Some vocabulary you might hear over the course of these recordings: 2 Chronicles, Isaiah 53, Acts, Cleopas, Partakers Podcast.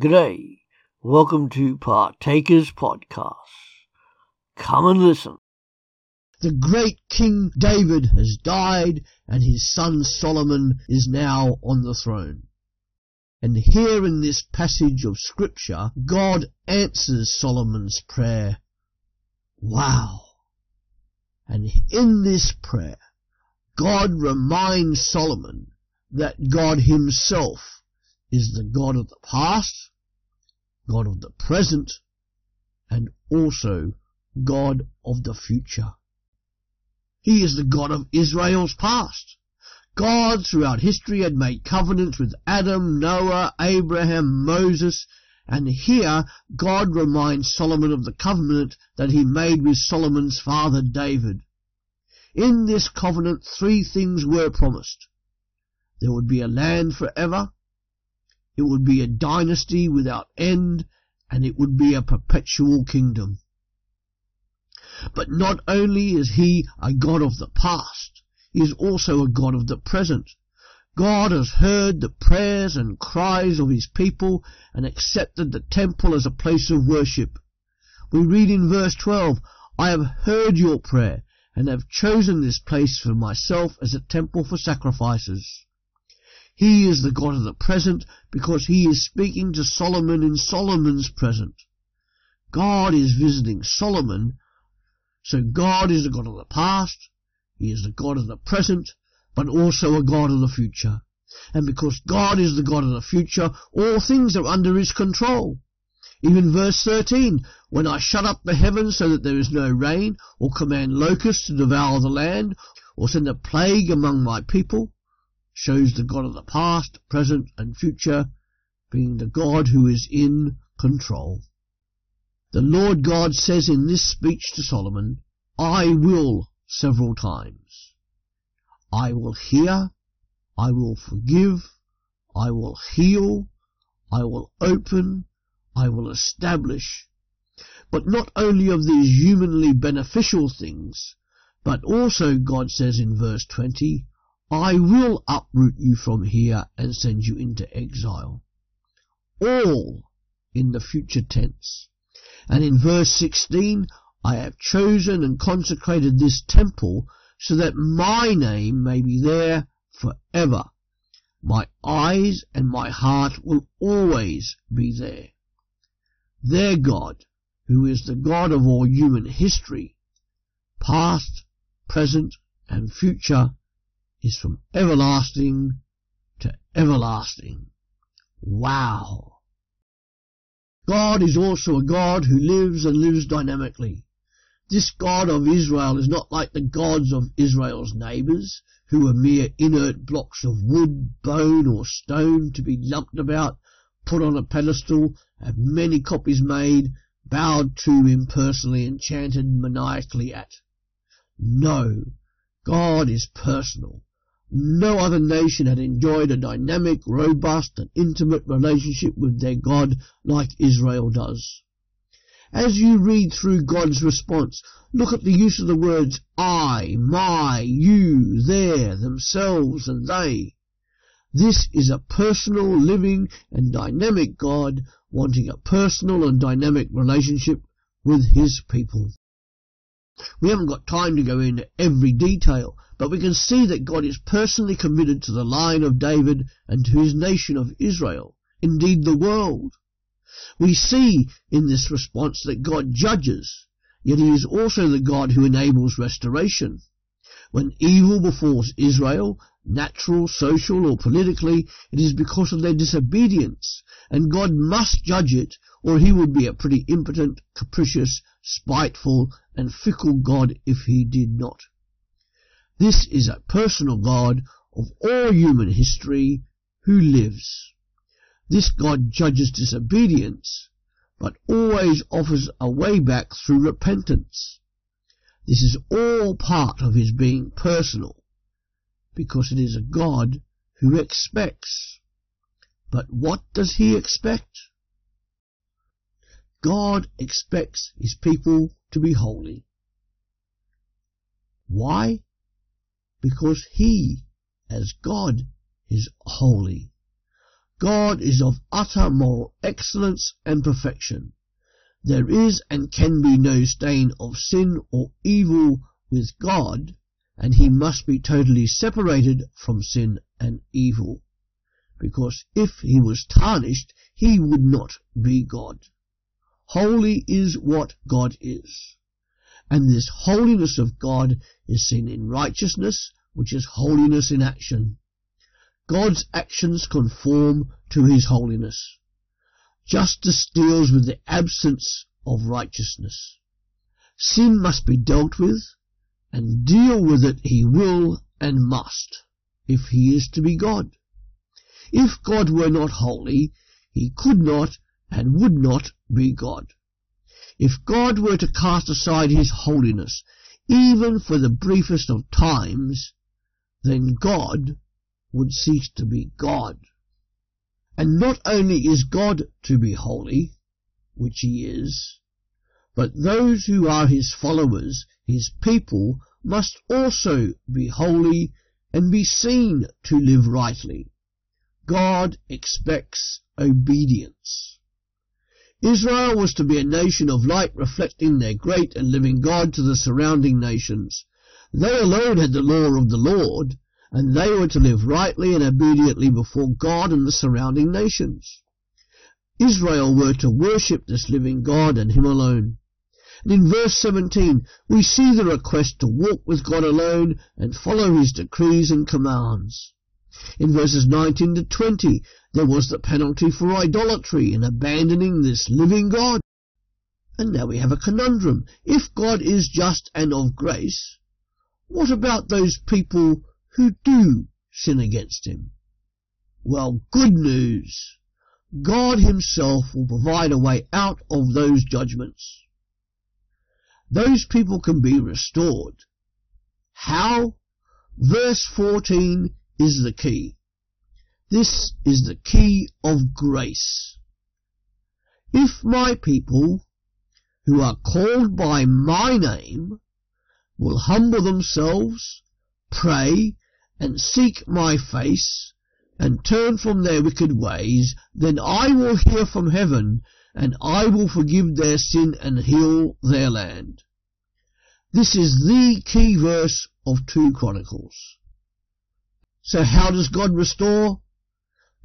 G'day, welcome to Partakers Podcast. Come and listen. The great King David has died, and his son Solomon is now on the throne. And here in this passage of Scripture, God answers Solomon's prayer. Wow! And in this prayer, God reminds Solomon that God himself is the God of the past, God of the present, and also God of the future. He is the God of Israel's past. God throughout history had made covenants with Adam, Noah, Abraham, Moses, and here God reminds Solomon of the covenant that he made with Solomon's father David. In this covenant, three things were promised. There would be a land forever, it would be a dynasty without end, and it would be a perpetual kingdom. But not only is he a God of the past, he is also a God of the present. God has heard the prayers and cries of his people and accepted the temple as a place of worship. We read in verse 12, "I have heard your prayer and have chosen this place for myself as a temple for sacrifices." He is the God of the present because he is speaking to Solomon in Solomon's present. God is visiting Solomon, so God is the God of the past, he is the God of the present, but also a God of the future. And because God is the God of the future, all things are under his control. Even verse 13, "When I shut up the heavens so that there is no rain, or command locusts to devour the land, or send a plague among my people," shows the God of the past, present, and future being the God who is in control. The Lord God says in this speech to Solomon, "I will" several times. I will hear, I will forgive, I will heal, I will open, I will establish. But not only of these humanly beneficial things, but also God says in verse 20, "I will uproot you from here and send you into exile." All in the future tense. And in verse 16, "I have chosen and consecrated this temple so that my name may be there forever. My eyes and my heart will always be there." Their God, who is the God of all human history, past, present, and future, is from everlasting to everlasting. Wow! God is also a God who lives and lives dynamically. This God of Israel is not like the gods of Israel's neighbours, who are mere inert blocks of wood, bone or stone to be lumped about, put on a pedestal, have many copies made, bowed to impersonally and chanted maniacally at. No, God is personal. No other nation had enjoyed a dynamic, robust, and intimate relationship with their God like Israel does. As you read through God's response, look at the use of the words I, my, you, their, themselves, and they. This is a personal, living, and dynamic God wanting a personal and dynamic relationship with his people. We haven't got time to go into every detail, but we can see that God is personally committed to the line of David and to his nation of Israel, indeed the world. We see in this response that God judges, yet he is also the God who enables restoration. When evil befalls Israel, natural, social or politically, it is because of their disobedience, and God must judge it, or he would be a pretty impotent, capricious, spiteful and fickle God if he did not. This is a personal God of all human history who lives. This God judges disobedience, but always offers a way back through repentance. This is all part of his being personal, because it is a God who expects. But what does he expect? God expects his people to be holy. Why? Because he, as God, is holy. God is of utter moral excellence and perfection. There is and can be no stain of sin or evil with God, and he must be totally separated from sin and evil, because if he was tarnished, he would not be God. Holy is what God is, and this holiness of God is seen in righteousness, which is holiness in action. God's actions conform to his holiness. Justice deals with the absence of righteousness. Sin must be dealt with, and deal with it he will and must, if he is to be God. If God were not holy, he could not and would not be God. If God were to cast aside his holiness, even for the briefest of times, then God would cease to be God. And not only is God to be holy, which he is, but those who are his followers, his people, must also be holy and be seen to live rightly. God expects obedience. Israel was to be a nation of light, reflecting their great and living God to the surrounding nations. They alone had the law of the Lord, and they were to live rightly and obediently before God and the surrounding nations. Israel were to worship this living God and him alone. And in verse 17, we see the request to walk with God alone and follow his decrees and commands. In verses 19 to 20, there was the penalty for idolatry and abandoning this living God. And now we have a conundrum. If God is just and of grace, what about those people who do sin against him? Well, good news. God himself will provide a way out of those judgments. Those people can be restored. How? Verse 14 is the key. This is the key of grace. If my people, who are called by my name, will humble themselves, pray, and seek my face, and turn from their wicked ways, then I will hear from heaven, and I will forgive their sin and heal their land. This is the key verse of 2 Chronicles. So how does God restore?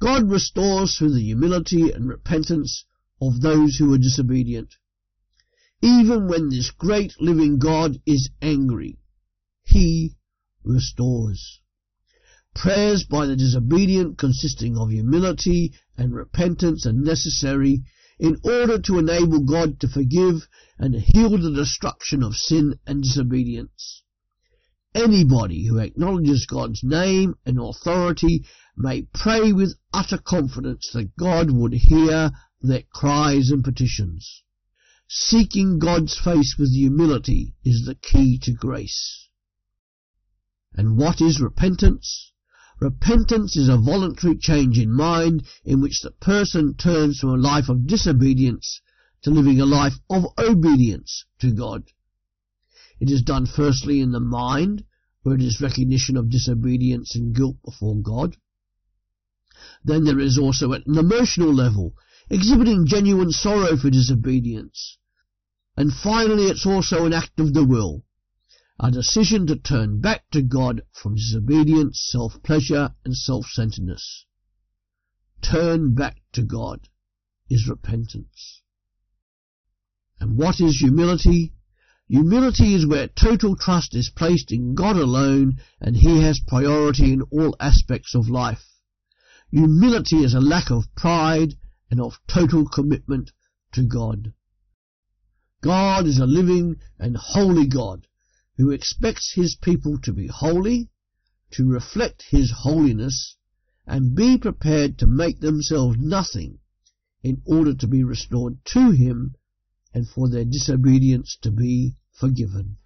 God restores through the humility and repentance of those who are disobedient. Even when this great living God is angry, he restores. Prayers by the disobedient, consisting of humility and repentance, are necessary in order to enable God to forgive and heal the destruction of sin and disobedience. Anybody who acknowledges God's name and authority may pray with utter confidence that God would hear their cries and petitions. Seeking God's face with humility is the key to grace. And what is repentance? Repentance is a voluntary change in mind in which the person turns from a life of disobedience to living a life of obedience to God. It is done firstly in the mind, where it is recognition of disobedience and guilt before God. Then there is also at an emotional level, exhibiting genuine sorrow for disobedience. And finally, it's also an act of the will, a decision to turn back to God from disobedience, self-pleasure, and self-centeredness. Turn back to God is repentance. And what is humility? Humility is where total trust is placed in God alone, and he has priority in all aspects of life. Humility is a lack of pride and of total commitment to God. God is a living and holy God who expects his people to be holy, to reflect his holiness, and be prepared to make themselves nothing in order to be restored to him and for their disobedience to be forgiven.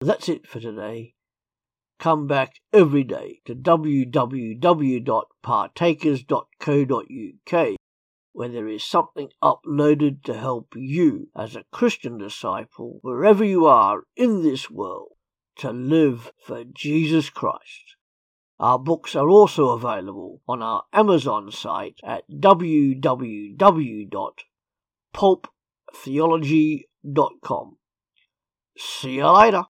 That's it for today. Come back every day to www.partakers.co.uk, where there is something uploaded to help you as a Christian disciple, wherever you are in this world, to live for Jesus Christ. Our books are also available on our Amazon site at www.pulptheology.com. See you later.